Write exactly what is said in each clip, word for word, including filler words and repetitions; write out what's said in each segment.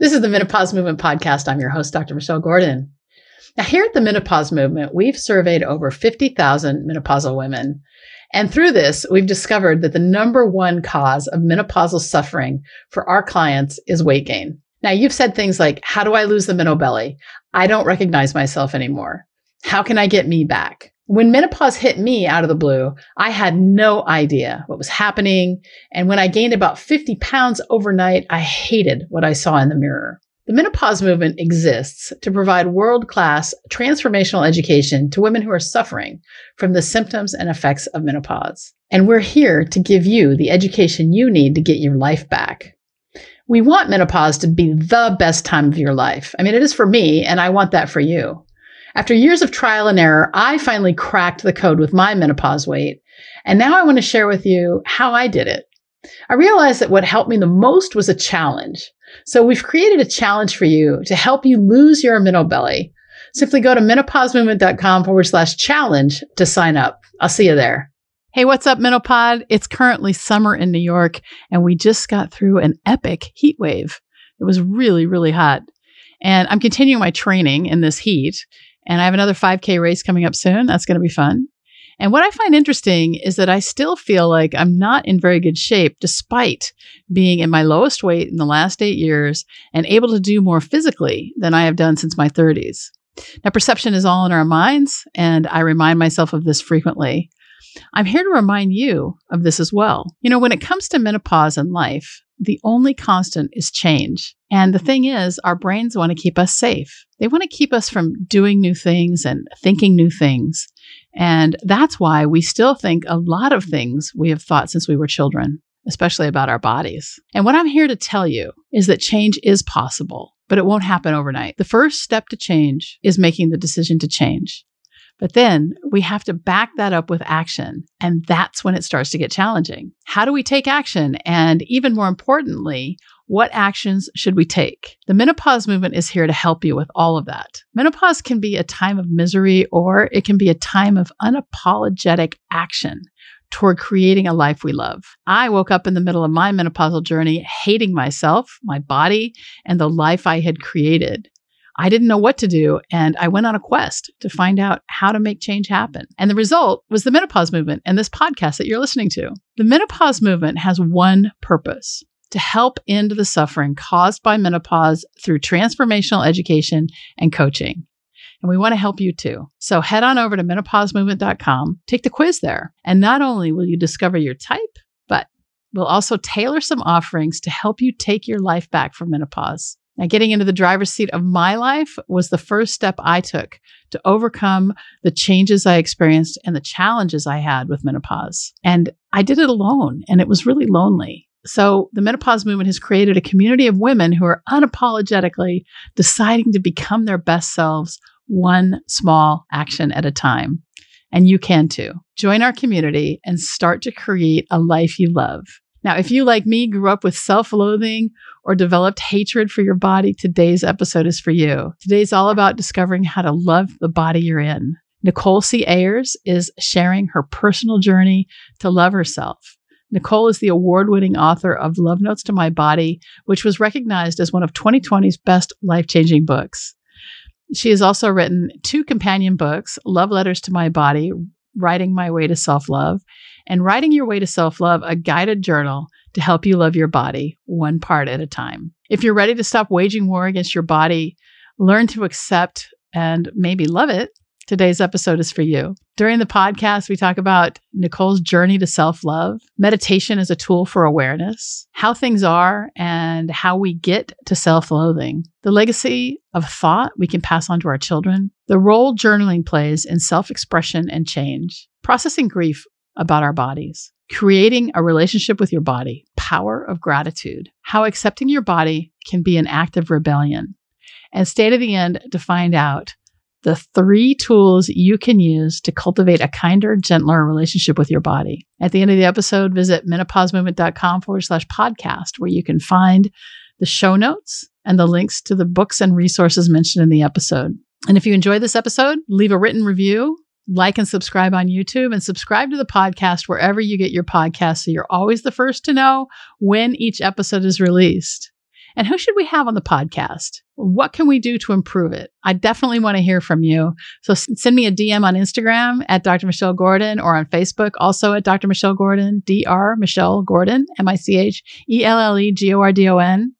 This is the Menopause Movement Podcast. I'm your host, Doctor Michelle Gordon. Now, here at the Menopause Movement, we've surveyed over fifty thousand menopausal women. And through this, we've discovered that the number one cause of menopausal suffering for our clients is weight gain. Now, you've said things like, how do I lose the meno belly? I don't recognize myself anymore. How can I get me back? When menopause hit me out of the blue, I had no idea what was happening. And when I gained about fifty pounds overnight, I hated what I saw in the mirror. The Menopause Movement exists to provide world-class transformational education to women who are suffering from the symptoms and effects of menopause. And we're here to give you the education you need to get your life back. We want menopause to be the best time of your life. I mean, it is for me, and I want that for you. After years of trial and error, I finally cracked the code with my menopause weight, and now I want to share with you how I did it. I realized that what helped me the most was a challenge. So we've created a challenge for you to help you lose your meno belly. Simply go to menopausemovement.com forward slash challenge to sign up. I'll see you there. Hey, what's up, Menopod? It's currently summer in New York, and we just got through an epic heat wave. It was really, really hot. And I'm continuing my training in this heat. And I have another five K race coming up soon. That's going to be fun. And what I find interesting is that I still feel like I'm not in very good shape, despite being in my lowest weight in the last eight years and able to do more physically than I have done since my thirties. Now, perception is all in our minds, and I remind myself of this frequently. I'm here to remind you of this as well. You know, when it comes to menopause and life, the only constant is change. And the thing is, our brains want to keep us safe. They want to keep us from doing new things and thinking new things. And that's why we still think a lot of things we have thought since we were children, especially about our bodies. And what I'm here to tell you is that change is possible, but it won't happen overnight. The first step to change is making the decision to change. But then we have to back that up with action. And that's when it starts to get challenging. How do we take action? And even more importantly, what actions should we take? The Menopause Movement is here to help you with all of that. Menopause can be a time of misery, or it can be a time of unapologetic action toward creating a life we love. I woke up in the middle of my menopausal journey hating myself, my body, and the life I had created. I didn't know what to do, and I went on a quest to find out how to make change happen. And the result was the Menopause Movement and this podcast that you're listening to. The Menopause Movement has one purpose: to help end the suffering caused by menopause through transformational education and coaching. And we want to help you too. So head on over to menopause movement dot com, take the quiz there, and not only will you discover your type, but we'll also tailor some offerings to help you take your life back from menopause. Now, getting into the driver's seat of my life was the first step I took to overcome the changes I experienced and the challenges I had with menopause. And I did it alone, and it was really lonely. So the Menopause Movement has created a community of women who are unapologetically deciding to become their best selves, one small action at a time. And you can too. Join our community and start to create a life you love. Now, if you, like me, grew up with self-loathing or developed hatred for your body, today's episode is for you. Today's all about discovering how to love the body you're in. Nicole C. Ayers is sharing her personal journey to love herself. Nicole is the award-winning author of Love Notes to My Body, which was recognized as one of twenty twenty's best life-changing books. She has also written two companion books, Love Letters to My Body, Writing My Way to Self-Love, and Writing Your Way to Self-Love, a guided journal to help you love your body one part at a time. If you're ready to stop waging war against your body, learn to accept and maybe love it, today's episode is for you. During the podcast, we talk about Nicole's journey to self-love, meditation as a tool for awareness, how things are and how we get to self-loathing, the legacy of thought we can pass on to our children, the role journaling plays in self-expression and change, processing grief about our bodies, creating a relationship with your body, power of gratitude, how accepting your body can be an act of rebellion, and stay to the end to find out the three tools you can use to cultivate a kinder, gentler relationship with your body. At the end of the episode, visit menopausemovement.com forward slash podcast, where you can find the show notes and the links to the books and resources mentioned in the episode. And if you enjoyed this episode, leave a written review, like and subscribe on YouTube, and subscribe to the podcast wherever you get your podcasts so you're always the first to know when each episode is released. And who should we have on the podcast? What can we do to improve it? I definitely want to hear from you. So send me a D M on Instagram at Doctor Michelle Gordon or on Facebook, also at Doctor Michelle Gordon, Doctor Michelle Gordon, M I C H E L L E G O R D O N.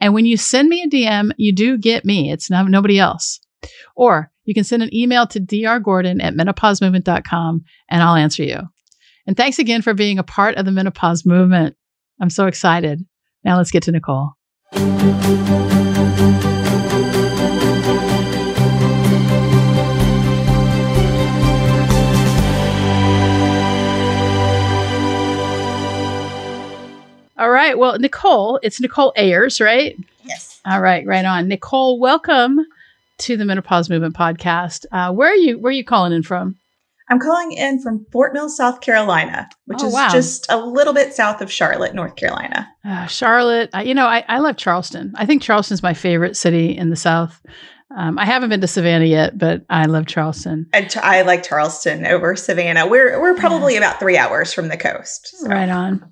And when you send me a D M, you do get me. It's not, nobody else. Or you can send an email to d r gordon at menopause movement dot com and I'll answer you. And thanks again for being a part of the Menopause Movement. I'm so excited. Now let's get to Nicole. All right. Well, Nicole, it's Nicole Ayers, right? Yes. All right. Right on. Nicole, welcome to the Menopause Movement podcast. Uh, where are you, where are you calling in from? I'm calling in from Fort Mill, South Carolina, which oh, is wow. just a little bit south of Charlotte, North Carolina. Uh, Charlotte, I, you know, I, I love Charleston. I think Charleston's my favorite city in the South. Um, I haven't been to Savannah yet, but I love Charleston. I, t- I like Charleston over Savannah. We're we're probably yeah. about three hours from the coast. So. Right on.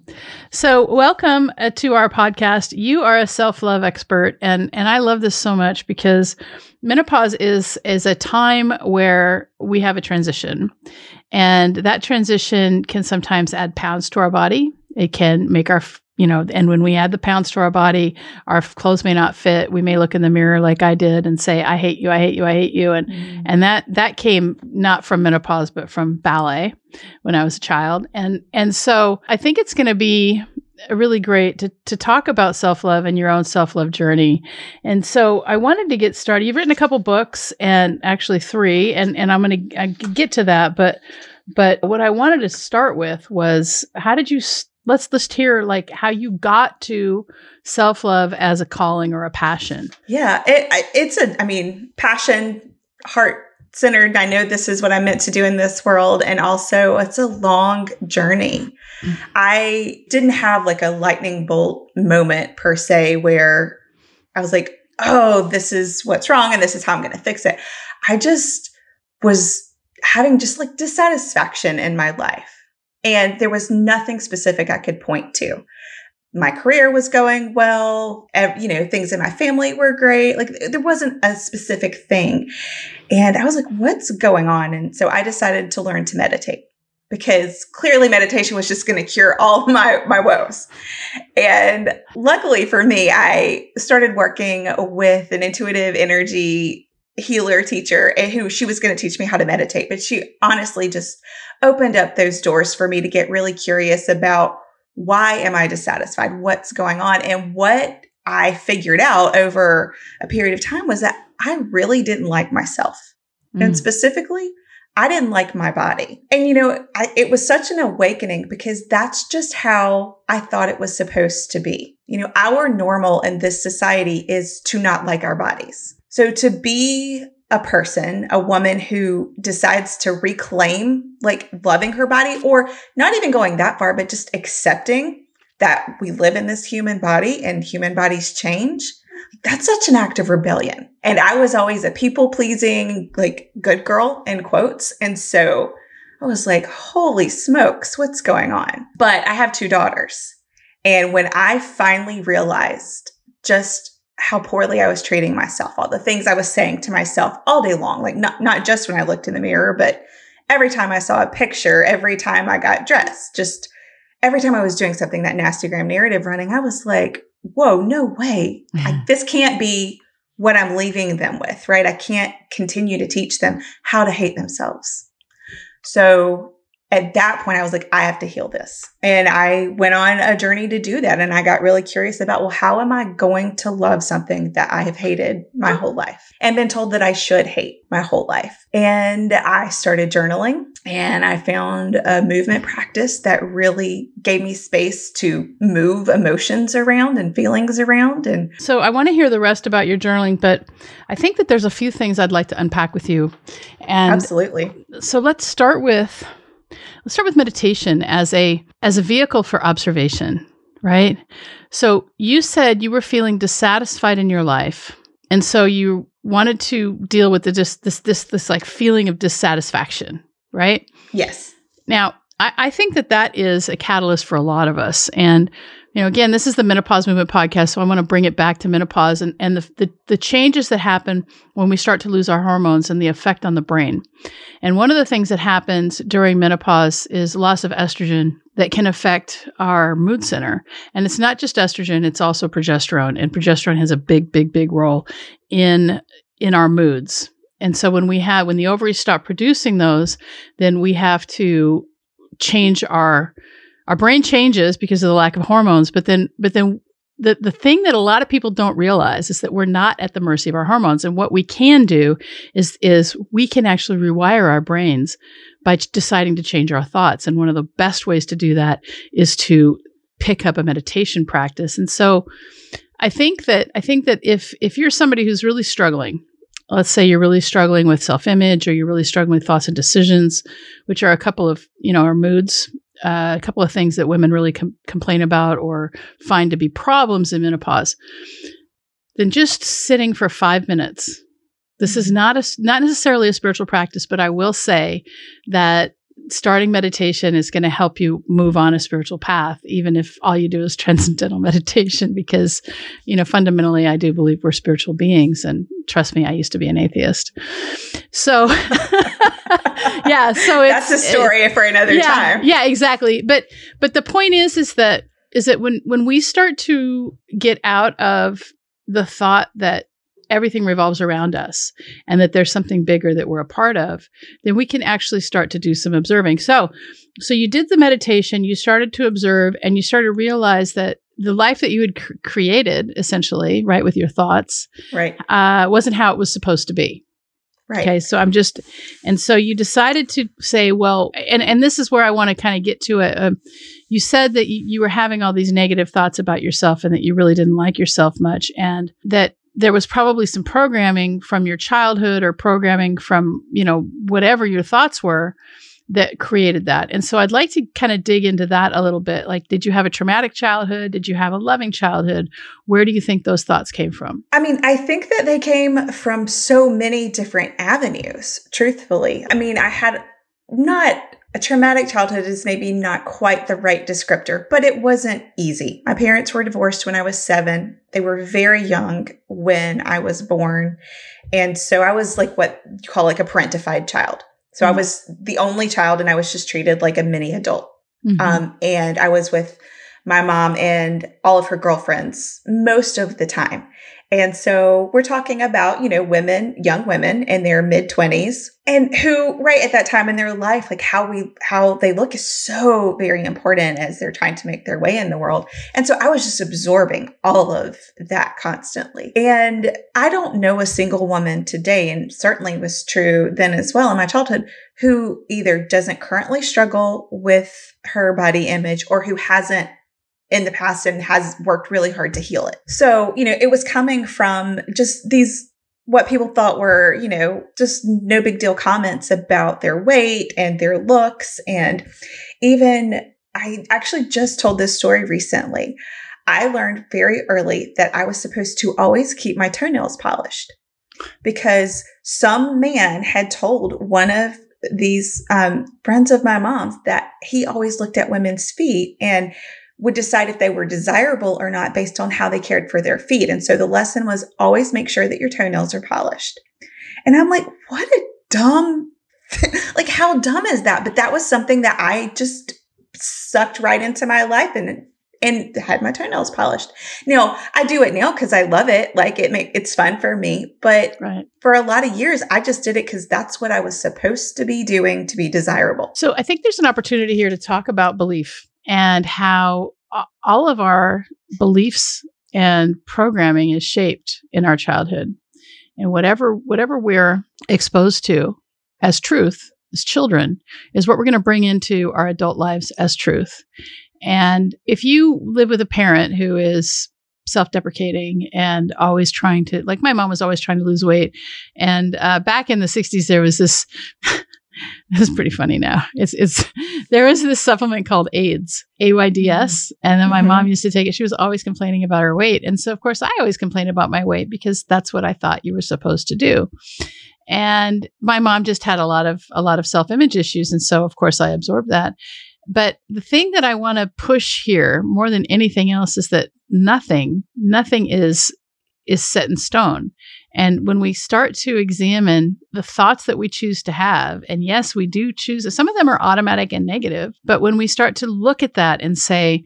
So welcome uh, to our podcast. You are a self-love expert, and and I love this so much because menopause is is a time where we have a transition, and that transition can sometimes add pounds to our body. It can make our f- You know, and when we add the pounds to our body, our clothes may not fit. We may look in the mirror like I did and say, I hate you, I hate you, I hate you. And mm. and that that came not from menopause, but from ballet when I was a child. And and so I think it's going to be really great to, to talk about self-love and your own self-love journey. And so I wanted to get started. You've written a couple books, and actually three, and, and I'm going to get to that. But but what I wanted to start with was, how did you st- Let's list here, like, how you got to self-love as a calling or a passion. Yeah, it, it's a, I mean, passion, heart-centered. I know this is what I'm meant to do in this world. And also, it's a long journey. Mm-hmm. I didn't have like a lightning bolt moment per se where I was like, oh, this is what's wrong and this is how I'm going to fix it. I just was having just like dissatisfaction in my life. And there was nothing specific I could point to. My career was going well. You know, things in my family were great. Like, there wasn't a specific thing. And I was like, what's going on? And so I decided to learn to meditate, because clearly meditation was just going to cure all my, my woes. And luckily for me, I started working with an intuitive energy healer teacher, and who she was going to teach me how to meditate. But she honestly just opened up those doors for me to get really curious about, why am I dissatisfied? What's going on? And what I figured out over a period of time was that I really didn't like myself. Mm. And specifically, I didn't like my body. And, you know, I, it was such an awakening, because that's just how I thought it was supposed to be. You know, our normal in this society is to not like our bodies. So to be a person, a woman who decides to reclaim like loving her body, or not even going that far, but just accepting that we live in this human body and human bodies change, that's such an act of rebellion. And I was always a people pleasing, like good girl in quotes. And so I was like, holy smokes, what's going on? But I have two daughters. And when I finally realized just how poorly I was treating myself, all the things I was saying to myself all day long, like not, not just when I looked in the mirror, but every time I saw a picture, every time I got dressed, just every time I was doing something, that Nastygram narrative running, I was like, whoa, no way. Yeah. I, this can't be what I'm leaving them with, right? I can't continue to teach them how to hate themselves. So at that point, I was like, I have to heal this. And I went on a journey to do that. And I got really curious about, well, how am I going to love something that I have hated my whole life and been told that I should hate my whole life? And I started journaling, and I found a movement practice that really gave me space to move emotions around and feelings around. And so I want to hear the rest about your journaling, but I think that there's a few things I'd like to unpack with you. And absolutely. So let's start with... Let's start with meditation as a as a vehicle for observation, right? So you said you were feeling dissatisfied in your life, and so you wanted to deal with the just this this this like feeling of dissatisfaction, right? Yes. Now I, I think that that is a catalyst for a lot of us, and You know, again, this is the Menopause Movement podcast, so I want to bring it back to menopause and, and the, the the changes that happen when we start to lose our hormones and the effect on the brain. And one of the things that happens during menopause is loss of estrogen that can affect our mood center. And it's not just estrogen, it's also progesterone. And progesterone has a big, big, big role in in our moods. And so when we have, when the ovaries stop producing those, then we have to change our Our brain changes because of the lack of hormones, but then but then the, the thing that a lot of people don't realize is that we're not at the mercy of our hormones. And what we can do is, is we can actually rewire our brains by ch- deciding to change our thoughts. And one of the best ways to do that is to pick up a meditation practice. And so I think that I think that if if you're somebody who's really struggling, let's say you're really struggling with self-image, or you're really struggling with thoughts and decisions, which are a couple of, you know, our moods. Uh, a couple of things that women really com- complain about or find to be problems in menopause, then just sitting for five minutes. This is not a, not necessarily a spiritual practice, but I will say that starting meditation is going to help you move on a spiritual path, even if all you do is transcendental meditation, because, you know, fundamentally, I do believe we're spiritual beings. And trust me, I used to be an atheist. So, yeah. So it's, that's a story it, for another yeah, time. Yeah, exactly. But, but the point is, is that, is that when, when we start to get out of the thought that everything revolves around us and that there's something bigger that we're a part of, then we can actually start to do some observing. So, so you did the meditation, you started to observe, and you started to realize that the life that you had cr- created essentially, right, with your thoughts, right, uh, wasn't how it was supposed to be. Right. Okay. So I'm just, and so you decided to say, well, and, and this is where I want to kind of get to it. Um, you said that you, you were having all these negative thoughts about yourself and that you really didn't like yourself much, and that there was probably some programming from your childhood or programming from, you know, whatever your thoughts were that created that. And so I'd like to kind of dig into that a little bit. Like, did you have a traumatic childhood? Did you have a loving childhood? Where do you think those thoughts came from? I mean, I think that they came from so many different avenues, truthfully. I mean, I had not... a traumatic childhood is maybe not quite the right descriptor, but it wasn't easy. My parents were divorced when I was seven. They were very young when I was born. And so I was like what you call like a parentified child. So mm-hmm. I was the only child and I was just treated like a mini adult. Mm-hmm. Um, and I was with my mom and all of her girlfriends most of the time. And so we're talking about, you know, women, young women in their mid twenties, and who right at that time in their life, like how we, how they look is so very important as they're trying to make their way in the world. And so I was just absorbing all of that constantly. And I don't know a single woman today, and certainly was true then as well in my childhood, who either doesn't currently struggle with her body image or who hasn't in the past and has worked really hard to heal it. So, you know, it was coming from just these, what people thought were, you know, just no big deal comments about their weight and their looks. And even I actually just told this story recently. I learned very early that I was supposed to always keep my toenails polished because some man had told one of these um, friends of my mom's that he always looked at women's feet and would decide if they were desirable or not based on how they cared for their feet. And so the lesson was always make sure that your toenails are polished. And I'm like, what a dumb, like how dumb is that? But that was something that I just sucked right into my life and and had my toenails polished. Now, I do it now because I love it. Like it make, it's fun for me. But right. for a lot of years, I just did it because that's what I was supposed to be doing to be desirable. So I think there's an opportunity here to talk about belief and how all of our beliefs and programming is shaped in our childhood. And whatever whatever we're exposed to as truth as children is what we're going to bring into our adult lives as truth. And if you live with a parent who is self-deprecating and always trying to, like my mom was always trying to lose weight. And uh, back in the sixties, there was this... This is pretty funny now. It's, it's, there is this supplement called AIDS, A Y D S. And then my mm-hmm. mom used to take it. She was always complaining about her weight. And so, of course, I always complain about my weight because that's what I thought you were supposed to do. And my mom just had a lot of, a lot of self-image issues. And so, of course, I absorbed that. But the thing that I want to push here more than anything else is that nothing, nothing is is set in stone. And when we start to examine the thoughts that we choose to have, and yes, we do choose, some of them are automatic and negative, but when we start to look at that and say,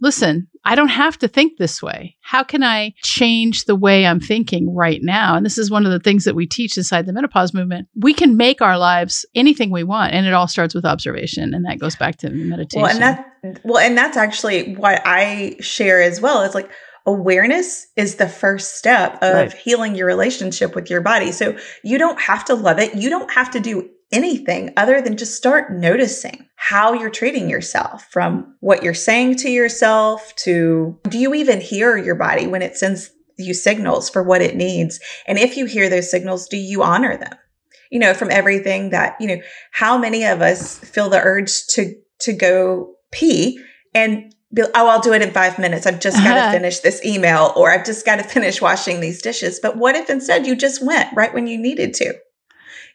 listen, I don't have to think this way. How can I change the way I'm thinking right now? And this is one of the things that we teach inside the menopause movement. We can make our lives anything we want. And it all starts with observation. And that goes back to meditation. Well, and, that, well, and that's actually what I share as well. It's like, awareness is the first step of right. healing your relationship with your body. So you don't have to love it. You don't have to do anything other than just start noticing how you're treating yourself, from what you're saying to yourself to, do you even hear your body when it sends you signals for what it needs? And if you hear those signals, do you honor them? You know, from everything that, you know, how many of us feel the urge to, to go pee and oh, I'll do it in five minutes. I've just got uh-huh. to finish this email, or I've just got to finish washing these dishes. But what if instead you just went right when you needed to?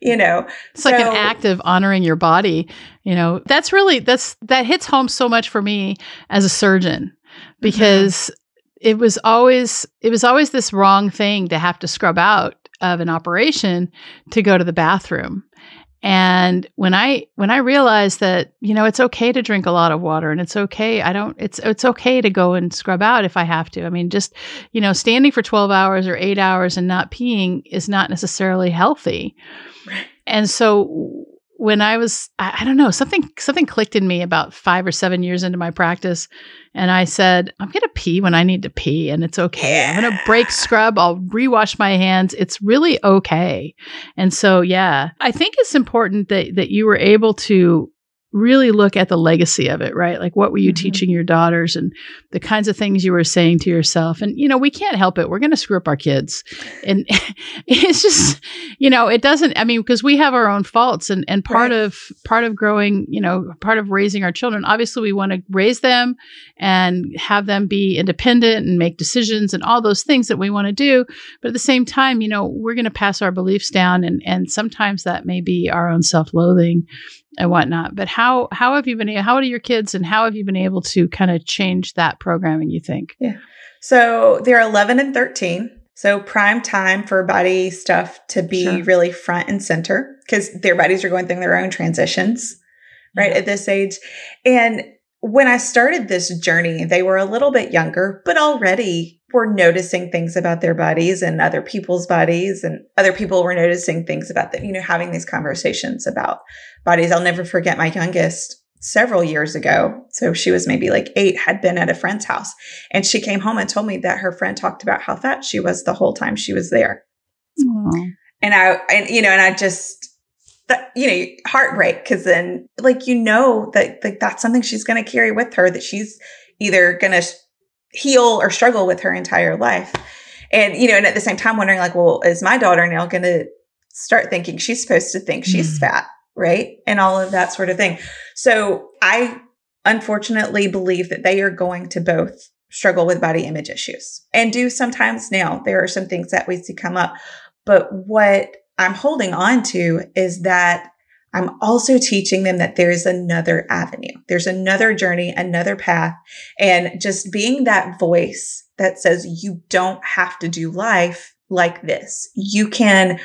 You know, it's so, like an act of honoring your body. You know, that's really, that's, that hits home so much for me as a surgeon, because mm-hmm. it was always, it was always this wrong thing to have to scrub out of an operation to go to the bathroom. And when I, when I realized that, you know, it's okay to drink a lot of water, and it's okay. I don't, it's, it's okay to go and scrub out if I have to. I mean, just, you know, standing for twelve hours or eight hours and not peeing is not necessarily healthy. Right. And so when I was, I, I don't know, something, something clicked in me about five or seven years into my practice. And I said, I'm going to pee when I need to pee, and it's okay. Yeah. I'm going to break scrub. I'll rewash my hands. It's really okay. And so, yeah, I think it's important that, that you were able to really look at the legacy of it, right? Like, what were you mm-hmm. teaching your daughters, and the kinds of things you were saying to yourself? And, you know, we can't help it. We're going to screw up our kids. And it's just, you know, it doesn't, I mean, because we have our own faults, and, and part right. of, part of growing, you know, part of raising our children, obviously we want to raise them and have them be independent and make decisions and all those things that we want to do. But at the same time, you know, we're going to pass our beliefs down, and, and sometimes that may be our own self-loathing and whatnot. But how, how have you been, how old are your kids, and how have you been able to kind of change that programming, you think? Yeah. So they're eleven and thirteen. So prime time for body stuff to be sure. really front and center, because their bodies are going through their own transitions, right? Yeah. At this age. And when I started this journey, they were a little bit younger, but already were noticing things about their bodies and other people's bodies, and other people were noticing things about them, you know, having these conversations about bodies. I'll never forget my youngest several years ago. So she was maybe like eight, had been at a friend's house, and she came home and told me that her friend talked about how fat she was the whole time she was there. Aww. And I, and, you know, and I just, that, you know, heartbreak. Cause then like, you know, that like that's something she's going to carry with her, that she's either going to heal or struggle with her entire life. And, you know, and at the same time wondering like, well, is my daughter now going to start thinking she's supposed to think she's mm. fat, right? And all of that sort of thing. So I unfortunately believe that they are going to both struggle with body image issues, and do sometimes now. There are some things that we see come up, but what I'm holding on to is that I'm also teaching them that there is another avenue. There's another journey, another path. And just being that voice that says, you don't have to do life like this. You can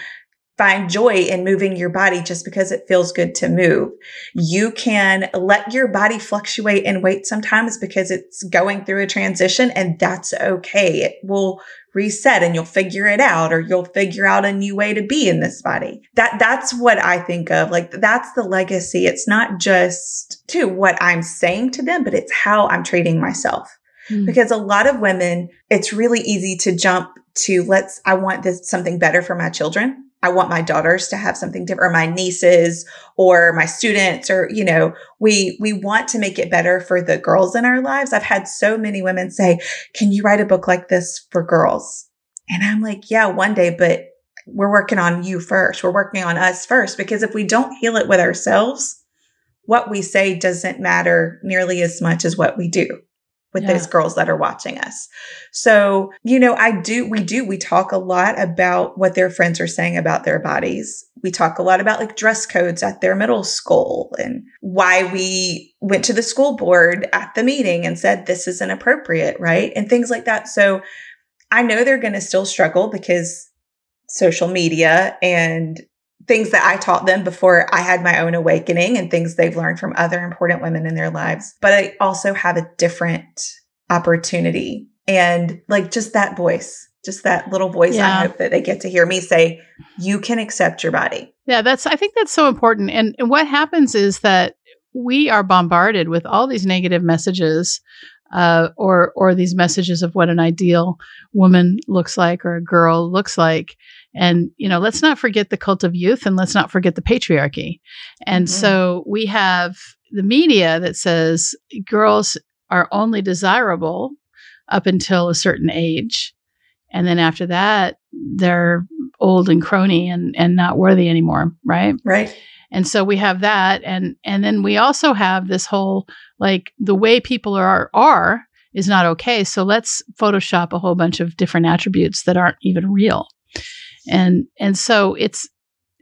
find joy in moving your body just because it feels good to move. You can let your body fluctuate in weight sometimes because it's going through a transition, and that's okay. It will reset, and you'll figure it out, or you'll figure out a new way to be in this body. That, that's what I think of. Like, that's the legacy. It's not just to what I'm saying to them, but it's how I'm treating myself. Mm. Because a lot of women, it's really easy to jump to let's, I want this something better for my children. I want my daughters to have something different, or my nieces or my students, or, you know, we, we want to make it better for the girls in our lives. I've had so many women say, can you write a book like this for girls? And I'm like, yeah, one day, but we're working on you first. We're working on us first, because if we don't heal it with ourselves, what we say doesn't matter nearly as much as what we do. with yeah. those girls that are watching us. So, you know, I do, we do, we talk a lot about what their friends are saying about their bodies. We talk a lot about like dress codes at their middle school and why we went to the school board at the meeting and said, this is inappropriate, right? And things like that. So I know they're going to still struggle because social media and things that I taught them before I had my own awakening and things they've learned from other important women in their lives. But I also have a different opportunity and like just that voice, just that little voice. Yeah. I hope that they get to hear me say, you can accept your body. Yeah, that's, I think that's so important. And, and what happens is that we are bombarded with all these negative messages uh, or, or these messages of what an ideal woman looks like or a girl looks like. And, you know, let's not forget the cult of youth and let's not forget the patriarchy. And mm-hmm. so we have the media that says girls are only desirable up until a certain age. And then after that, they're old and crony and, and not worthy anymore. Right. Right. And so we have that. And, and then we also have this whole, like the way people are, are is not okay. So let's Photoshop a whole bunch of different attributes that aren't even real. And and so it's,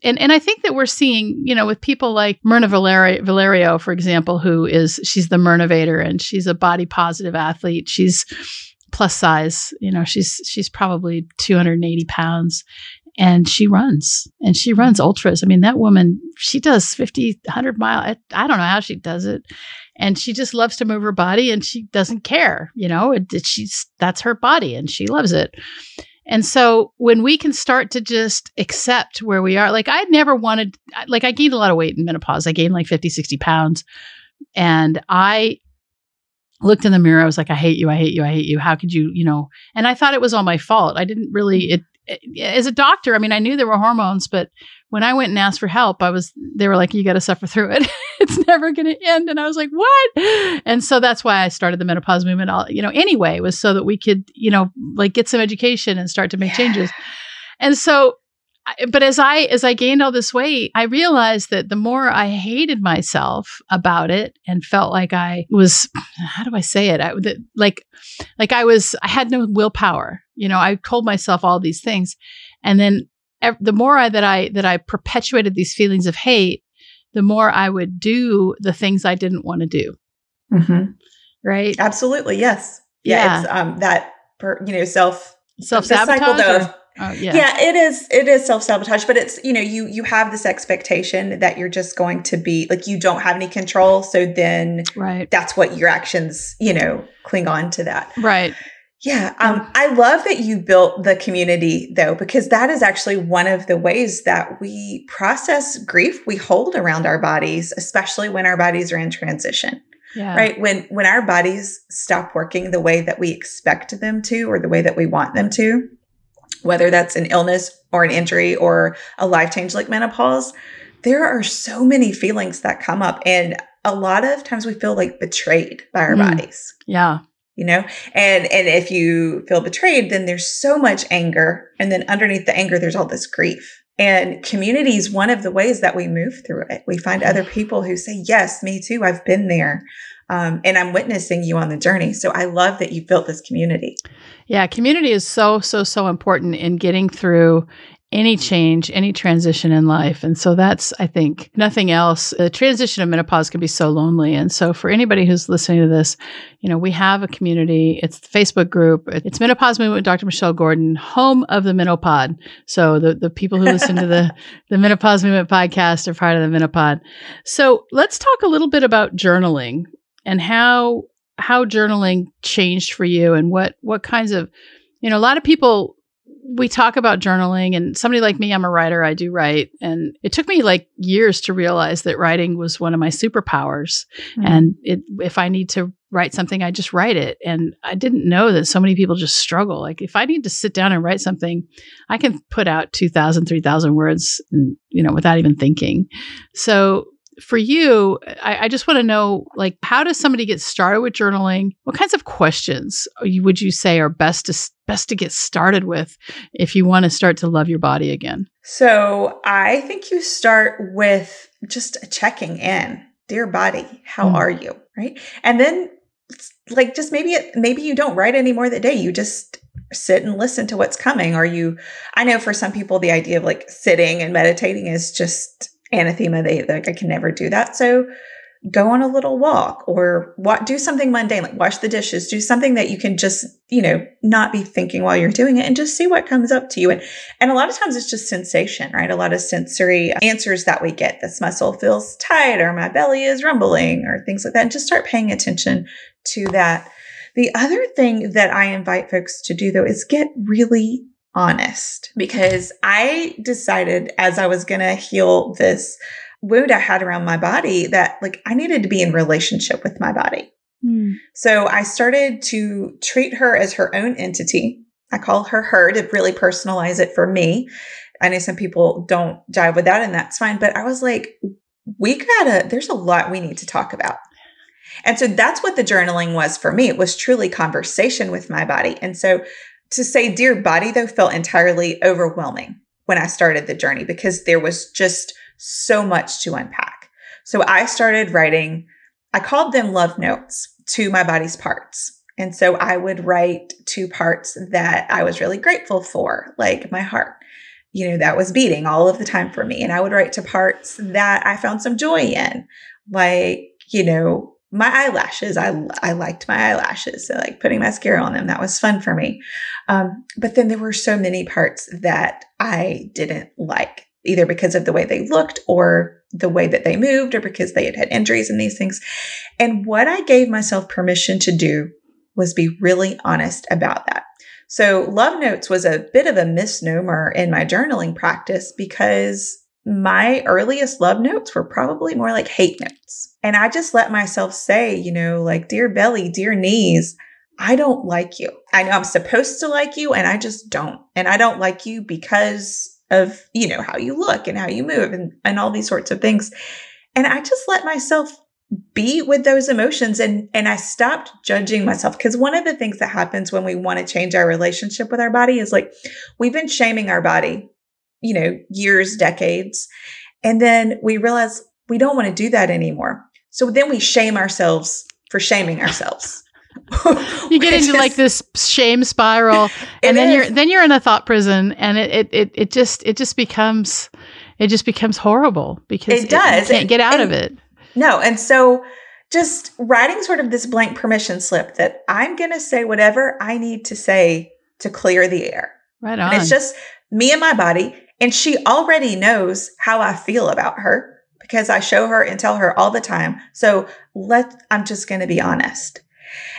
and, and I think that we're seeing, you know, with people like Myrna Valerio, Valerio, for example, who is, she's the Myrnavator and she's a body positive athlete. She's plus size, you know, she's, she's probably two hundred eighty pounds and she runs and she runs ultras. I mean, that woman, she does fifty, one hundred mile. I, I don't know how she does it. And she just loves to move her body and she doesn't care, you know, it, it, she's, that's her body and she loves it. And so when we can start to just accept where we are, like I never wanted, like I gained a lot of weight in menopause. I gained like fifty, sixty pounds. And I looked in the mirror. I was like, I hate you. I hate you. I hate you. How could you, you know, and I thought it was all my fault. I didn't really, it, it as a doctor, I mean, I knew there were hormones, but when I went and asked for help, I was, they were like, you got to suffer through it. It's never going to end. And I was like, what? And so that's why I started the menopause movement, all, you know, anyway, was so that we could, you know, like get some education and start to make yeah. changes. And so, but as I, as I gained all this weight, I realized that the more I hated myself about it and felt like I was, how do I say it? I, that, like, like I was, I had no willpower, you know, I told myself all these things. And then the more I, that I, that I perpetuated these feelings of hate, the more I would do the things I didn't want to do. Mm-hmm. Right. Absolutely. Yes. Yeah. yeah. It's, um, that, per, you know, self, self-sabotage. Cycle, though, or, oh, yeah. yeah, it is. It is self-sabotage, but it's, you know, you, you have this expectation that you're just going to be like, you don't have any control. So then right. that's what your actions, you know, cling on to that. Right. Yeah. Um, I love that you built the community though, because that is actually one of the ways that we process grief we hold around our bodies, especially when our bodies are in transition, yeah. right? When, when our bodies stop working the way that we expect them to, or the way that we want them to, whether that's an illness or an injury or a life change like menopause, there are so many feelings that come up. And a lot of times we feel like betrayed by our mm. bodies. Yeah. You know, and, and if you feel betrayed, then there's so much anger. And then underneath the anger, there's all this grief. And community is one of the ways that we move through it. We find other people who say, yes, me too. I've been there. Um, and I'm witnessing you on the journey. So I love that you built this community. Yeah. Community is so, so, so important in getting through any change, any transition in life. And so that's, I think, nothing else. The transition of menopause can be so lonely. And so for anybody who's listening to this, you know, we have a community. It's the Facebook group. It's Menopause Movement with Doctor Michelle Gordon, home of the Menopod. So the, the people who listen to the, the Menopause Movement podcast are part of the Menopod. So let's talk a little bit about journaling and how how journaling changed for you and what what kinds of, you know, a lot of people, we talk about journaling and somebody like me, I'm a writer, I do write. And it took me like years to realize that writing was one of my superpowers. Mm-hmm. And it, if I need to write something, I just write it. And I didn't know that so many people just struggle. Like if I need to sit down and write something, I can put out two thousand, three thousand words, and, you know, without even thinking. So for you, I, I just want to know, like, how does somebody get started with journaling? What kinds of questions would you say are best to best to get started with if you want to start to love your body again? So I think you start with just checking in. Dear body, how mm. are you? Right? And then like just maybe it, maybe you don't write anymore that day. You just sit and listen to what's coming. Or you, I know for some people, the idea of like sitting and meditating is just anathema. They like, I can never do that. So go on a little walk or what, do something mundane, like wash the dishes, do something that you can just, you know, not be thinking while you're doing it and just see what comes up to you. And, and a lot of times it's just sensation, right? A lot of sensory answers that we get. This muscle feels tight or my belly is rumbling or things like that. And just start paying attention to that. The other thing that I invite folks to do though is get really honest, because I decided as I was going to heal this wound I had around my body that like I needed to be in relationship with my body. Mm. So I started to treat her as her own entity. I call her her to really personalize it for me. I know some people don't jive with that and that's fine, but I was like, we gotta, there's a lot we need to talk about. And so that's what the journaling was for me. It was truly conversation with my body. And so to say, dear body, though, felt entirely overwhelming when I started the journey because there was just so much to unpack. So I started writing, I called them love notes to my body's parts. And so I would write two parts that I was really grateful for, like my heart, you know, that was beating all of the time for me. And I would write to parts that I found some joy in, like, you know, my eyelashes. I, I liked my eyelashes. So like putting mascara on them, that was fun for me. Um, but then there were so many parts that I didn't like, either because of the way they looked or the way that they moved or because they had had injuries and these things. And what I gave myself permission to do was be really honest about that. So love notes was a bit of a misnomer in my journaling practice because my earliest love notes were probably more like hate notes. And I just let myself say, you know, like, dear belly, dear knees, I don't like you. I know I'm supposed to like you and I just don't. And I don't like you because of, you know, how you look and how you move and, and all these sorts of things. And I just let myself be with those emotions. And, and I stopped judging myself. Cause one of the things that happens when we want to change our relationship with our body is like, we've been shaming our body, you know, years, decades. And then we realize we don't want to do that anymore. So then we shame ourselves for shaming ourselves. You get into like this shame spiral and then you're, then you're in a thought prison and it, it, it, it just, it just becomes, it just becomes horrible because it does. You can't get out of it. No. And so just writing sort of this blank permission slip that I'm going to say whatever I need to say to clear the air. Right on. And it's just me and my body. And she already knows how I feel about her because I show her and tell her all the time. So let, I'm just going to be honest.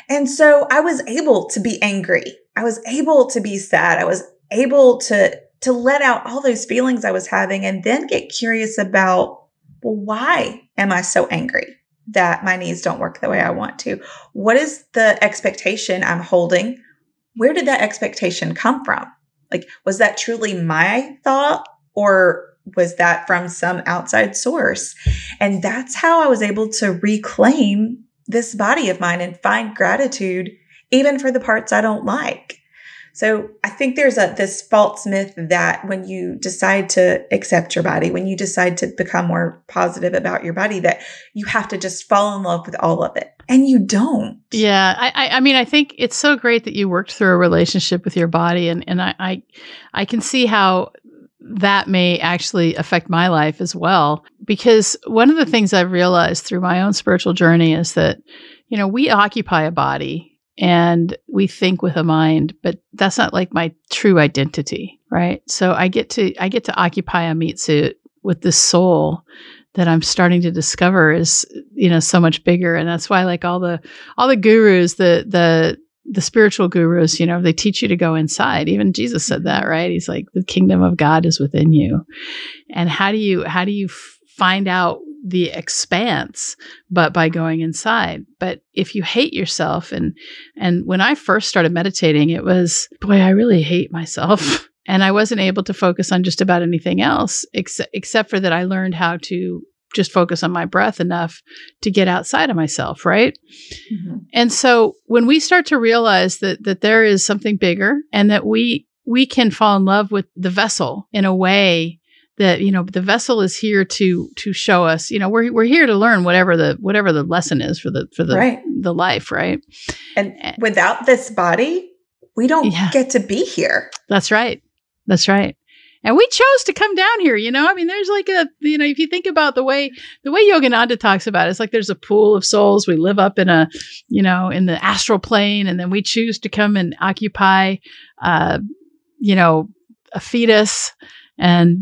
And so I was able to be angry. I was able to be sad. I was able to, to let out all those feelings I was having and then get curious about, well, why am I so angry that my knees don't work the way I want to? What is the expectation I'm holding? Where did that expectation come from? Like, was that truly my thought or was that from some outside source? And that's how I was able to reclaim this body of mine and find gratitude even for the parts I don't like. So I think there's a, this false myth that when you decide to accept your body, when you decide to become more positive about your body, that you have to just fall in love with all of it. And you don't. Yeah. I, I mean, I think it's so great that you worked through a relationship with your body. And, and I, I, I can see how that may actually affect my life as well. Because one of the things I've realized through my own spiritual journey is that, you know, we occupy a body and we think with a mind, but that's not like my true identity, right? So I get to, I get to occupy a meat suit with this soul that I'm starting to discover is, you know, so much bigger. And that's why like all the, all the gurus, the, the, the spiritual gurus, you know, they teach you to go inside. Even Jesus said that, right? He's like, the kingdom of God is within you. And how do you, how do you f- find out the expanse, but by going inside? But if you hate yourself and, and when I first started meditating, it was, boy, I really hate myself. And I wasn't able to focus on just about anything else, ex- except for that I learned how to just focus on my breath enough to get outside of myself, right? Mm-hmm. And so when we start to realize that that there is something bigger and that we we can fall in love with the vessel in a way that, you know, the vessel is here to to show us, you know, we're we're here to learn whatever the whatever the lesson is for the for the right. the life, right? And without this body, we don't yeah. get to be here. That's right. That's right. And we chose to come down here, you know, I mean, there's like a, you know, if you think about the way, the way Yogananda talks about it, it's like there's a pool of souls. We live up in a, you know, in the astral plane, and then we choose to come and occupy, uh, you know, a fetus. And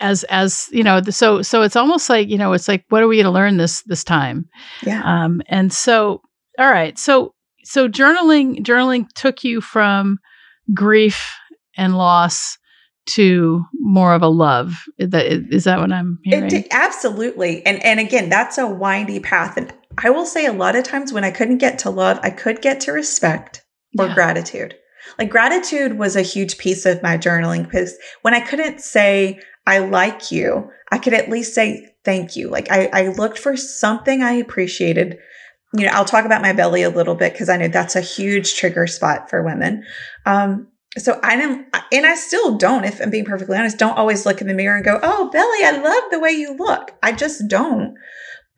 as, as, you know, the, so, so it's almost like, you know, it's like, what are we going to learn this, this time? Yeah. Um, and so, all right. So, so journaling, journaling took you from grief and loss to more of a love. Is that, is that what I'm hearing? It did, absolutely. And and again, that's a windy path. And I will say a lot of times when I couldn't get to love, I could get to respect or yeah. gratitude. Like gratitude was a huge piece of my journaling, because when I couldn't say, I like you, I could at least say, thank you. Like I, I looked for something I appreciated. You know, I'll talk about my belly a little bit because I know that's a huge trigger spot for women. Um, So I didn't, and I still don't, if I'm being perfectly honest, don't always look in the mirror and go, oh, Belly, I love the way you look. I just don't.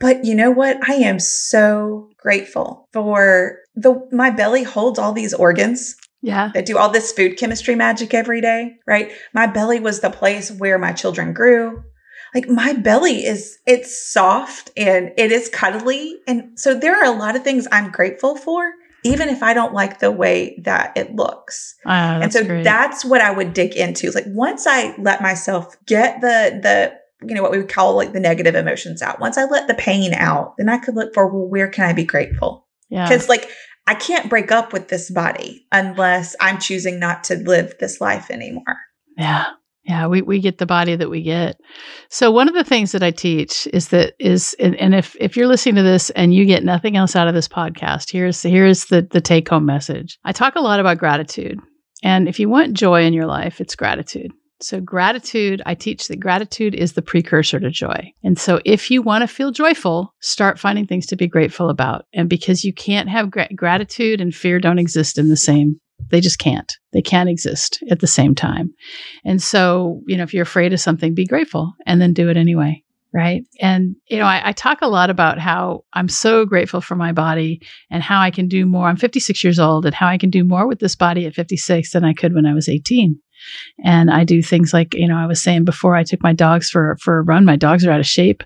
But you know what? I am so grateful for the, my belly holds all these organs. Yeah. That do all this food chemistry magic every day, right? My belly was the place where my children grew. Like my belly is, it's soft and it is cuddly. And so there are a lot of things I'm grateful for, even if I don't like the way that it looks. Oh, and so great. That's what I would dig into. Like once I let myself get the, the, you know, what we would call like the negative emotions out, once I let the pain out, then I could look for, well, where can I be grateful? Yeah. Cause like, I can't break up with this body unless I'm choosing not to live this life anymore. Yeah. Yeah. We, we get the body that we get. So one of the things that I teach is that is, and, and if, if you're listening to this and you get nothing else out of this podcast, here's, here's the, the take home message. I talk a lot about gratitude, and if you want joy in your life, it's gratitude. So gratitude, I teach that gratitude is the precursor to joy. And so if you want to feel joyful, start finding things to be grateful about. And because you can't have gra- gratitude and fear don't exist in the same. They just can't. They can't exist at the same time. And so, you know, if you're afraid of something, be grateful and then do it anyway. Right. And, you know, I, I talk a lot about how I'm so grateful for my body and how I can do more. I'm fifty-six years old, and how I can do more with this body at fifty-six than I could when I was eighteen. And I do things like, you know, I was saying before, I took my dogs for, for a run. My dogs are out of shape.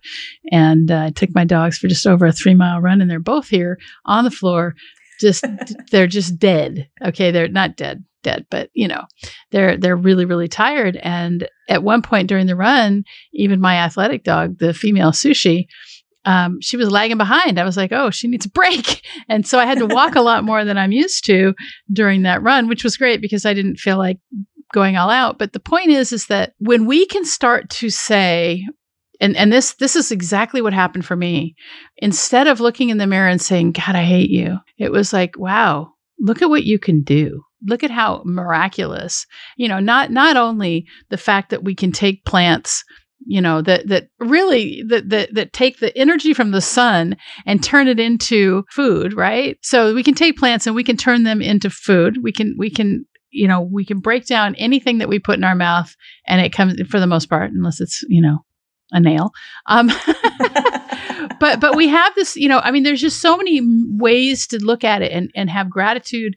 And uh, I took my dogs for just over a three mile run, and they're both here on the floor. Just, they're just dead. Okay. They're not dead, dead, but you know, they're, they're really, really tired. And at one point during the run, even my athletic dog, the female Sushi, um, she was lagging behind. I was like, oh, she needs a break. And so I had to walk a lot more than I'm used to during that run, which was great because I didn't feel like going all out. But the point is, is that when we can start to say, And and this this is exactly what happened for me. Instead of looking in the mirror and saying, God, I hate you, it was like, wow, look at what you can do. Look at how miraculous, you know, not not only the fact that we can take plants, you know, that that really that that that take the energy from the sun and turn it into food, right? So we can take plants and we can turn them into food. We can we can you know, we can break down anything that we put in our mouth, and it comes, for the most part, unless it's, you know, a nail. Um, but, but we have this, you know, I mean, there's just so many ways to look at it and, and have gratitude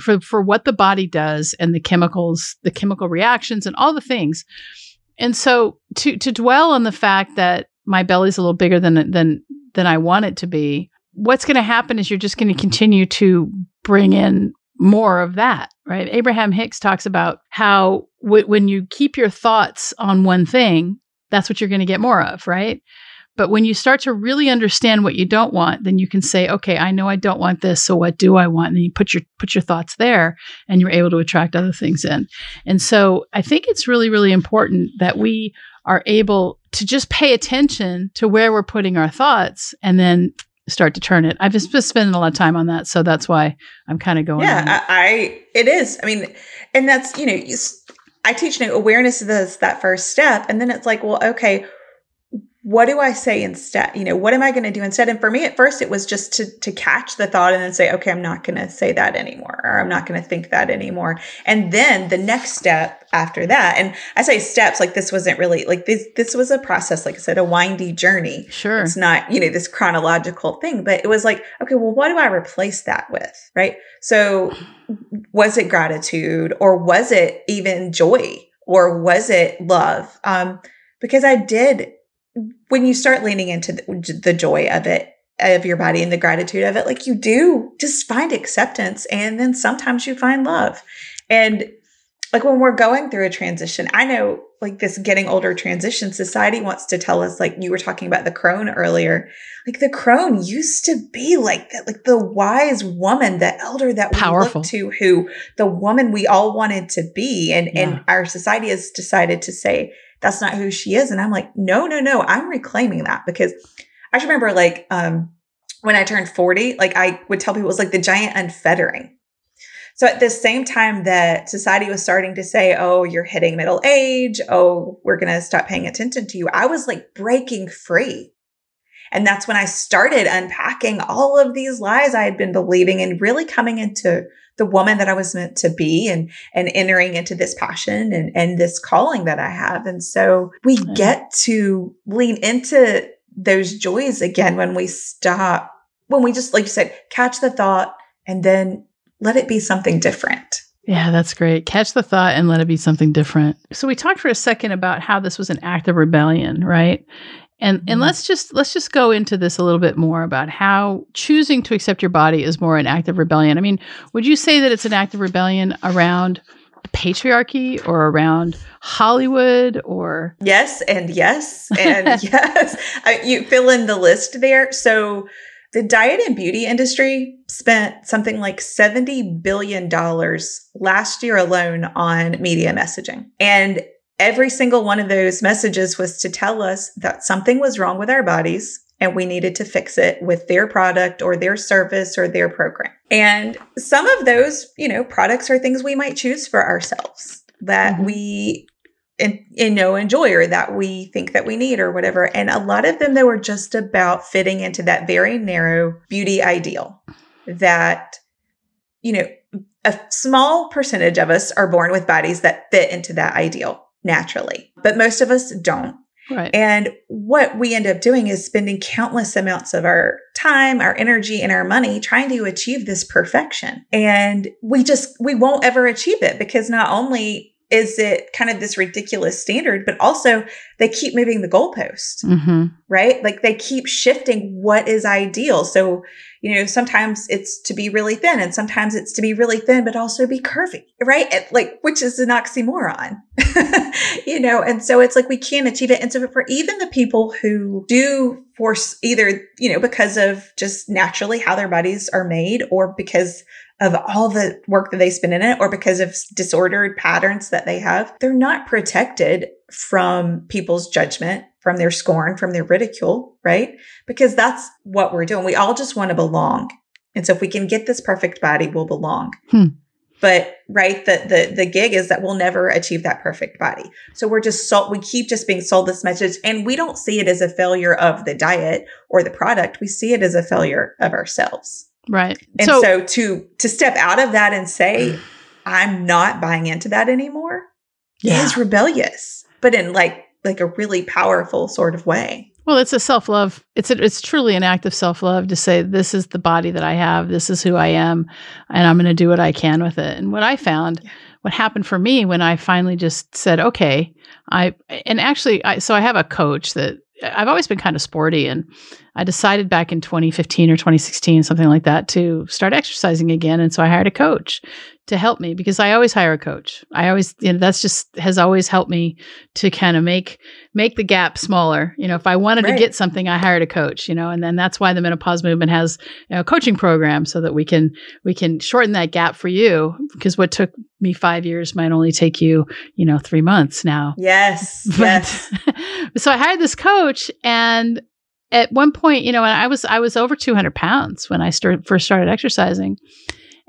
for, for what the body does and the chemicals, the chemical reactions and all the things. And so to, to dwell on the fact that my belly's a little bigger than, than, than I want it to be, what's going to happen is you're just going to continue to bring in more of that, right? Abraham Hicks talks about how w- when you keep your thoughts on one thing, that's what you're going to get more of, right? But when you start to really understand what you don't want, then you can say, okay, I know I don't want this, so what do I want? And you put your put your thoughts there, and you're able to attract other things in. And so I think it's really, really important that we are able to just pay attention to where we're putting our thoughts and then start to turn it. I've just been spending a lot of time on that, so that's why I'm kind of going. Yeah, I, I it is. I mean, and that's, you know, you I teach, you know, awareness is that first step. And then it's like, well, okay, what do I say instead? You know, what am I going to do instead? And for me, at first, it was just to to catch the thought and then say, okay, I'm not going to say that anymore, or I'm not going to think that anymore. And then the next step after that, and I say steps, like this wasn't really like this, this was a process, like I said, a windy journey. Sure. It's not, you know, this chronological thing, but it was like, okay, well, what do I replace that with? Right. So was it gratitude, or was it even joy, or was it love? Um, because I did, when you start leaning into the, the joy of it, of your body and the gratitude of it, like you do just find acceptance. And then sometimes you find love. And like when we're going through a transition, I know like this getting older transition, society wants to tell us, like you were talking about the crone earlier, like the crone used to be like that, like the wise woman, the elder that we Powerful. Looked to, who the woman we all wanted to be. And, yeah. and our society has decided to say, that's not who she is. And I'm like, no, no, no, I'm reclaiming that. Because I remember like, um, when I turned forty, like I would tell people it was like the giant unfettering. So at the same time that society was starting to say, oh, you're hitting middle age, oh, we're going to stop paying attention to you, I was like breaking free. And that's when I started unpacking all of these lies I had been believing and really coming into the woman that I was meant to be, and, and entering into this passion and, and this calling that I have. And so we get to lean into those joys again when we stop, when we just, like you said, catch the thought and then let it be something different. Yeah, that's great. Catch the thought and let it be something different. So we talked for a second about how this was an act of rebellion, right? And and let's just let's just go into this a little bit more about how choosing to accept your body is more an act of rebellion. I mean, would you say that it's an act of rebellion around patriarchy or around Hollywood or? Yes, and yes, and yes. I, you fill in the list there. So the diet and beauty industry spent something like seventy billion dollars last year alone on media messaging. And every single one of those messages was to tell us that something was wrong with our bodies and we needed to fix it with their product or their service or their program. And some of those, you know, products are things we might choose for ourselves that mm-hmm. we, in, you know, enjoy or that we think that we need or whatever. And a lot of them, they were just about fitting into that very narrow beauty ideal that, you know, a small percentage of us are born with bodies that fit into that ideal naturally, but most of us don't. Right. And what we end up doing is spending countless amounts of our time, our energy, and our money trying to achieve this perfection. And we just, we won't ever achieve it because not only is it kind of this ridiculous standard, but also they keep moving the goalpost, mm-hmm. right? Like they keep shifting what is ideal. So, you know, sometimes it's to be really thin and sometimes it's to be really thin, but also be curvy, right? It, like, which is an oxymoron, you know? And so it's like, we can't achieve it. And so for even the people who do force either, you know, because of just naturally how their bodies are made or because of all the work that they spend in it or because of disordered patterns that they have, they're not protected from people's judgment, from their scorn, from their ridicule, right? Because that's what we're doing. We all just want to belong. And so if we can get this perfect body, we'll belong. Hmm. But right, the, the the gig is that we'll never achieve that perfect body. So we're just sold, we keep just being sold this message, and we don't see it as a failure of the diet or the product. We see it as a failure of ourselves. Right. And so, so to to step out of that and say, I'm not buying into that anymore yeah. is rebellious, but in like like a really powerful sort of way. Well, it's a self-love. It's a, it's truly an act of self-love to say, this is the body that I have. This is who I am. And I'm going to do what I can with it. And what I found, yeah. what happened for me when I finally just said, okay, I, and actually, I, so I have a coach that I've always been kind of sporty, and I decided back in twenty fifteen or twenty sixteen, something like that, to start exercising again. And so I hired a coach to help me because I always hire a coach. I always, you know, that's just has always helped me to kind of make, make the gap smaller. You know, if I wanted right. to get something, I hired a coach, you know, and then that's why the Menopause Movement has, you know, a coaching program so that we can, we can shorten that gap for you, because what took me five years might only take you, you know, three months now. Yes. But, yes. So I hired this coach, and at one point, you know, I was, I was over two hundred pounds when I start, first started exercising.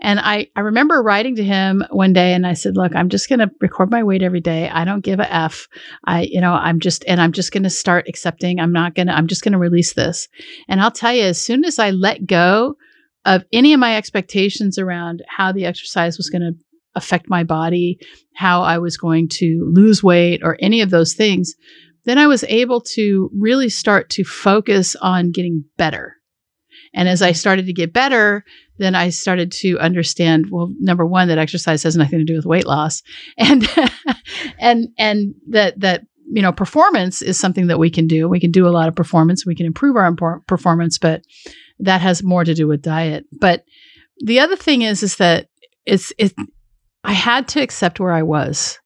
And I, I remember writing to him one day and I said, look, I'm just going to record my weight every day. I don't give a F. I, you know, I'm just, and I'm just going to start accepting. I'm not going to, I'm just going to release this. And I'll tell you, as soon as I let go of any of my expectations around how the exercise was going to affect my body, how I was going to lose weight or any of those things, then I was able to really start to focus on getting better. And as I started to get better, then I started to understand, well, number one, that exercise has nothing to do with weight loss. And, and, and that, that, you know, performance is something that we can do. We can do a lot of performance. We can improve our impor- performance, but that has more to do with diet. But the other thing is, is that it's, it, I had to accept where I was.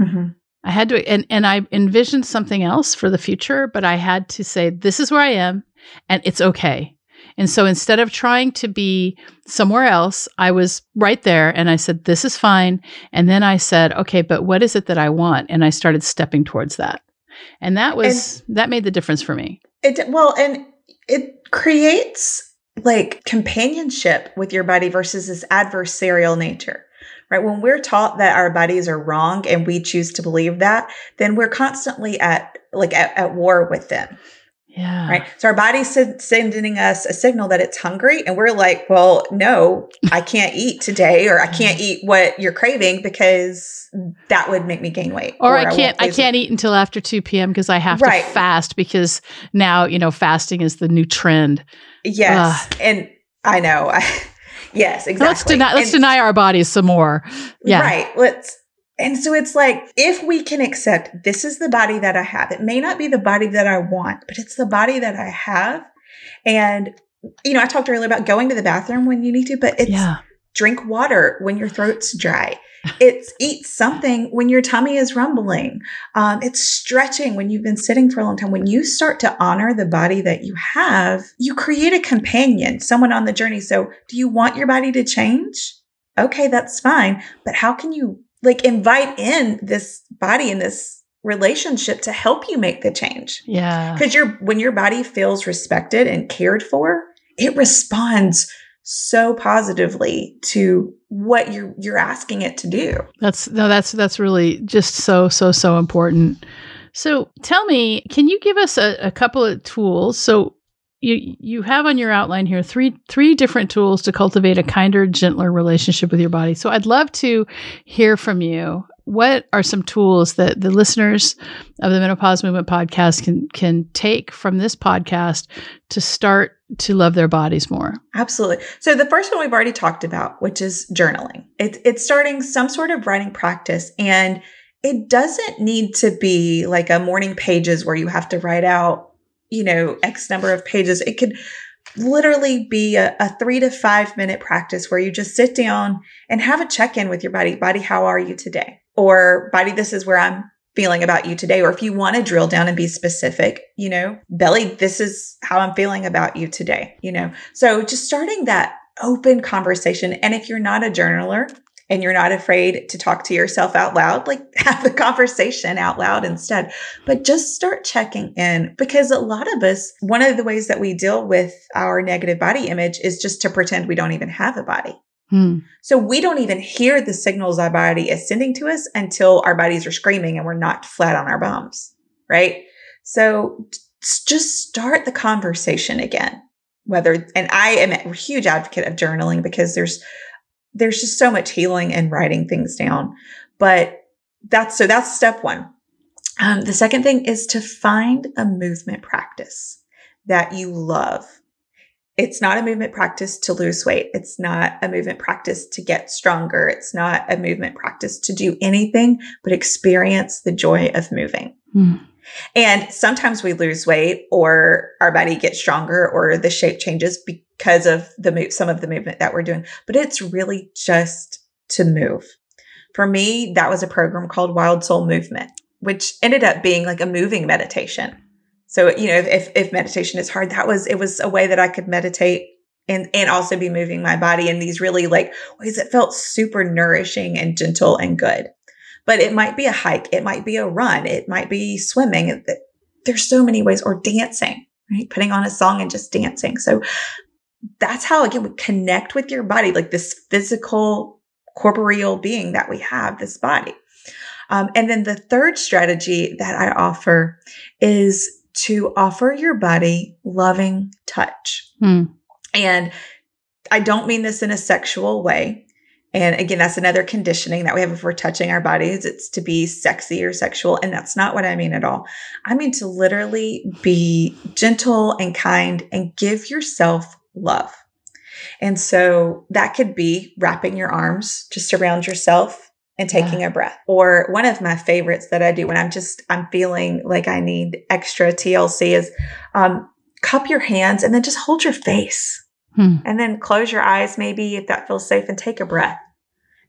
Mm-hmm. I had to, and, and I envisioned something else for the future, but I had to say, this is where I am and it's okay. And so instead of trying to be somewhere else, I was right there and I said, this is fine. And then I said, okay, but what is it that I want? And I started stepping towards that. And that was, and that made the difference for me. It well, and it creates like companionship with your body versus this adversarial nature, right? When we're taught that our bodies are wrong and we choose to believe that, then we're constantly at like at, at war with them. Yeah. Right. So our body's sending us a signal that it's hungry. And we're like, well, no, I can't eat today, or I can't eat what you're craving because that would make me gain weight. Or, or I can't, I, I can't eat until after two p.m. because I have right. to fast, because now, you know, fasting is the new trend. Yes. Ugh. And I know. I, yes, exactly. Let's deny, let's and, deny our bodies some more. Yeah. Right. Let's. And so it's like, if we can accept this is the body that I have, it may not be the body that I want, but it's the body that I have. And, you know, I talked earlier about going to the bathroom when you need to, but it's yeah. drink water when your throat's dry. It's eat something when your tummy is rumbling. Um, it's stretching when you've been sitting for a long time. When you start to honor the body that you have, you create a companion, someone on the journey. So do you want your body to change? Okay, that's fine. But how can you like invite in this body and this relationship to help you make the change? Yeah. Because you're, when your body feels respected and cared for, it responds so positively to what you're, you're asking it to do. That's, no, that's, that's really just so, so, so important. So tell me, can you give us a, a couple of tools? So you, you have on your outline here, three, three different tools to cultivate a kinder, gentler relationship with your body. So I'd love to hear from you. What are some tools that the listeners of the Menopause Movement podcast can, can take from this podcast to start to love their bodies more? Absolutely. So the first one we've already talked about, which is journaling. It's, it's starting some sort of writing practice, and it doesn't need to be like a morning pages where you have to write out, you know, X number of pages. It could literally be a, a three to five minute practice where you just sit down and have a check-in with your body. Body, how are you today? Or body, this is where I'm feeling about you today. Or if you want to drill down and be specific, you know, belly, this is how I'm feeling about you today, you know? So just starting that open conversation. And if you're not a journaler and you're not afraid to talk to yourself out loud, like have the conversation out loud instead, but just start checking in, because a lot of us, one of the ways that we deal with our negative body image is just to pretend we don't even have a body. Hmm. So we don't even hear the signals our body is sending to us until our bodies are screaming and we're knocked flat on our bums, right? So just start the conversation again, whether, and I am a huge advocate of journaling because there's There's just so much healing in writing things down, but that's, so that's step one. Um, the second thing is to find a movement practice that you love. It's not a movement practice to lose weight. It's not a movement practice to get stronger. It's not a movement practice to do anything but experience the joy of moving. Mm. And sometimes we lose weight or our body gets stronger or the shape changes because of the move, some of the movement that we're doing, but it's really just to move. For me, that was a program called Wild Soul Movement, which ended up being like a moving meditation. So, you know, if, if meditation is hard, that was, it was a way that I could meditate and, and also be moving my body in these really like ways that felt super nourishing and gentle and good. But it might be a hike. It might be a run. It might be swimming. There's so many ways, or dancing, right? Putting on a song and just dancing. So that's how, again, we connect with your body, like this physical, corporeal being that we have, this body. Um, and then the third strategy that I offer is to offer your body loving touch. Hmm. And I don't mean this in a sexual way. And again, that's another conditioning that we have if we're touching our bodies. It's to be sexy or sexual. And that's not what I mean at all. I mean to literally be gentle and kind and give yourself love. And so that could be wrapping your arms just around yourself and taking yeah. a breath. Or one of my favorites that I do when I'm just, I'm feeling like I need extra T L C is um, cup your hands and then just hold your face. Hmm. And then close your eyes, maybe, if that feels safe, and take a breath.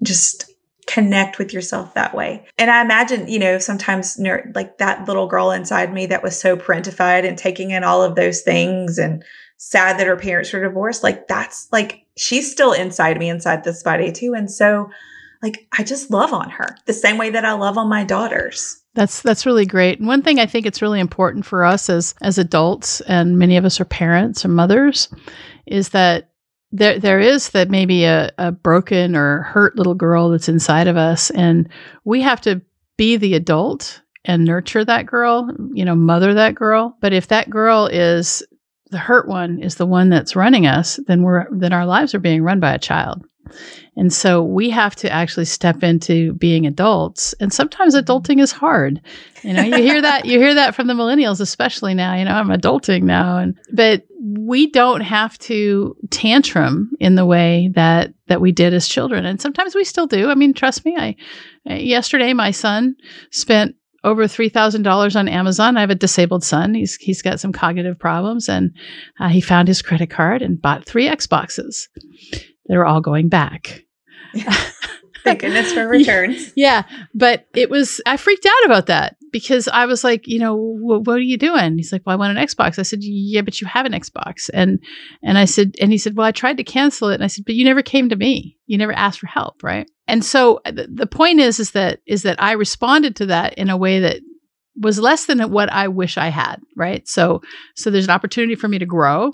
Just connect with yourself that way. And I imagine, you know, sometimes ner- like that little girl inside me that was so parentified and taking in all of those things and sad that her parents were divorced. Like that's like, she's still inside me, inside this body too. And so like, I just love on her the same way that I love on my daughters. That's that's really great. And one thing I think it's really important for us as as adults, and many of us are parents and mothers, is that there there is that maybe a, a broken or hurt little girl that's inside of us, and we have to be the adult and nurture that girl, you know, mother that girl. But if that girl is the hurt one, is the one that's running us, then we're then our lives are being run by a child. And so we have to actually step into being adults. And sometimes adulting is hard. You know, you hear that, you hear that from the millennials, especially now, you know, I'm adulting now. And, but we don't have to tantrum in the way that, that we did as children. And sometimes we still do. I mean, trust me, I, yesterday, my son spent over three thousand dollars on Amazon. I have a disabled son. He's, he's got some cognitive problems, and uh, he found his credit card and bought three Xboxes. They were all going back. Thank goodness for returns. Yeah. But it was, I freaked out about that because I was like, you know, what are you doing? He's like, well, I want an Xbox. I said, yeah, but you have an Xbox. And, and I said, and he said, well, I tried to cancel it. And I said, but you never came to me. You never asked for help. Right. And so th- the point is, is that, is that I responded to that in a way that was less than what I wish I had. Right. So, so there's an opportunity for me to grow.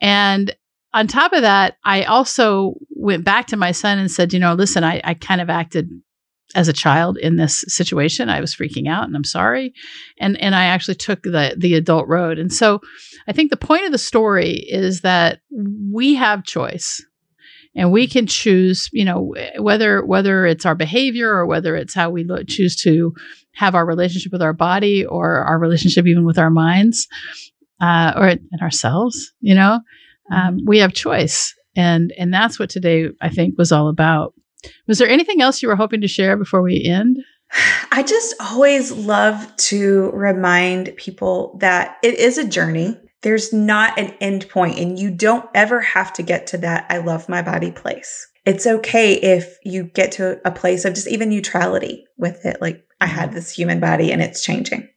And on top of that, I also went back to my son and said, you know, listen, I, I kind of acted as a child in this situation. I was freaking out, and I'm sorry. And and I actually took the the adult road. And so I think the point of the story is that we have choice. And we can choose, you know, whether whether it's our behavior or whether it's how we lo- choose to have our relationship with our body or our relationship even with our minds uh, or and ourselves, you know. Um, we have choice. And and that's what today, I think, was all about. Was there anything else you were hoping to share before we end? I just always love to remind people that it is a journey. There's not an end point, and you don't ever have to get to that I love my body place. It's okay if you get to a place of just even neutrality with it. Like, I have this human body and it's changing,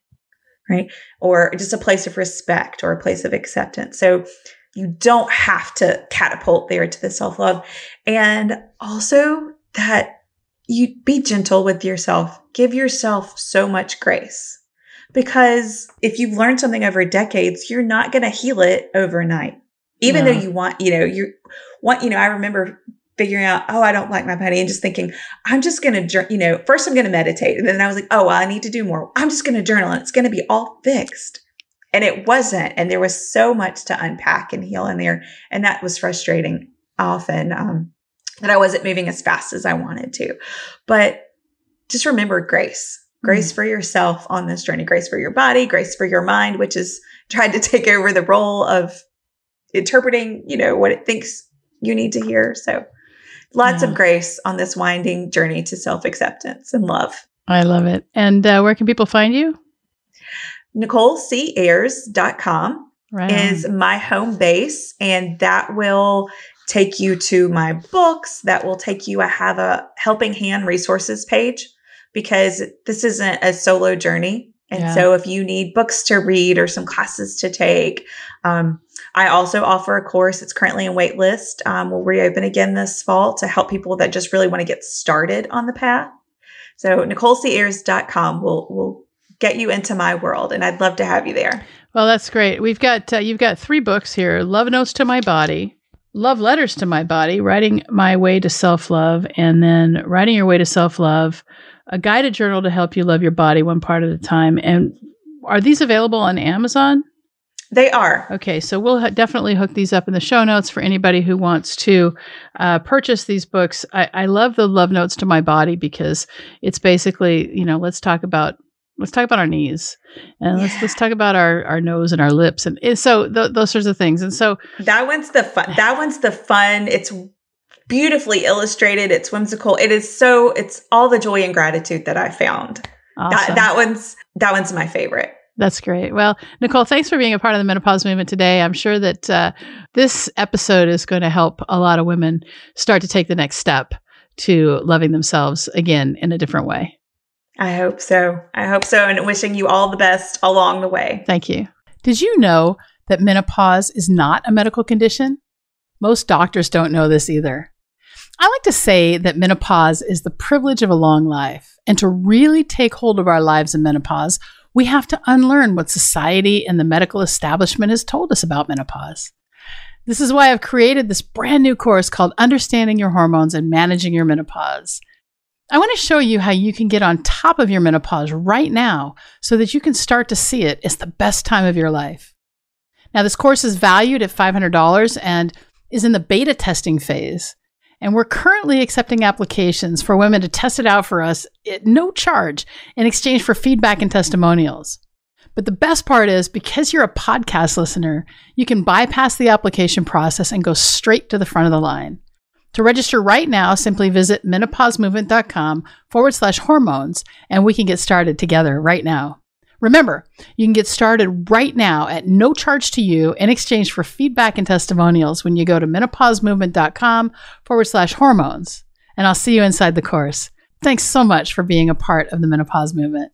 right? Or just a place of respect or a place of acceptance. So you don't have to catapult there to the self-love. And also that you be gentle with yourself. Give yourself so much grace, because if you've learned something over decades, you're not going to heal it overnight. Even no. though you want, you know, you want, you know, I remember figuring out, oh, I don't like my body, and just thinking, I'm just going to, you know, first I'm going to meditate. And then I was like, oh, well, I need to do more. I'm just going to journal and it's going to be all fixed. And it wasn't. And there was so much to unpack and heal in there. And that was frustrating often, um, that I wasn't moving as fast as I wanted to. But just remember grace, grace mm-hmm. for yourself on this journey, grace for your body, grace for your mind, which has tried to take over the role of interpreting, you know, what it thinks you need to hear. So lots yeah. of grace on this winding journey to self-acceptance and love. I love it. And uh, where can people find you? Nicole C Ayers dot com right. is my home base, and that will take you to my books. That will take you, I have a helping hand resources page, because this isn't a solo journey. And yeah. so if you need books to read or some classes to take, um, I also offer a course. It's currently in waitlist. Um, we'll reopen again this fall to help people that just really want to get started on the path. So Nicole C Ayers dot com will, will, get you into my world, and I'd love to have you there. Well, that's great. We've got, uh, you've got three books here. Love Notes to My Body, Love Letters to My Body, Writing My Way to Self-Love, and then Writing Your Way to Self-Love, a guided journal to help you love your body one part at a time. And are these available on Amazon? They are. Okay, so we'll ha- definitely hook these up in the show notes for anybody who wants to uh, purchase these books. I-, I love the Love Notes to My Body because it's basically, you know, let's talk about let's talk about our knees, and yeah. let's let's talk about our, our nose and our lips, and, and so th- those sorts of things. And so that one's the fun. That one's the fun. It's beautifully illustrated. It's whimsical. It is so. It's all the joy and gratitude that I found. Awesome. That that one's that one's my favorite. That's great. Well, Nicole, thanks for being a part of the Menopause Movement today. I'm sure that uh, this episode is going to help a lot of women start to take the next step to loving themselves again in a different way. I hope so. I hope so. And wishing you all the best along the way. Thank you. Did you know that menopause is not a medical condition? Most doctors don't know this either. I like to say that menopause is the privilege of a long life. And to really take hold of our lives in menopause, we have to unlearn what society and the medical establishment has told us about menopause. This is why I've created this brand new course called Understanding Your Hormones and Managing Your Menopause. I want to show you how you can get on top of your menopause right now so that you can start to see it as the best time of your life. Now, this course is valued at five hundred dollars and is in the beta testing phase. And we're currently accepting applications for women to test it out for us at no charge in exchange for feedback and testimonials. But the best part is, because you're a podcast listener, you can bypass the application process and go straight to the front of the line. To register right now, simply visit menopausemovement.com forward slash hormones, and we can get started together right now. Remember, you can get started right now at no charge to you in exchange for feedback and testimonials when you go to menopausemovement.com forward slash hormones. And I'll see you inside the course. Thanks so much for being a part of the Menopause Movement.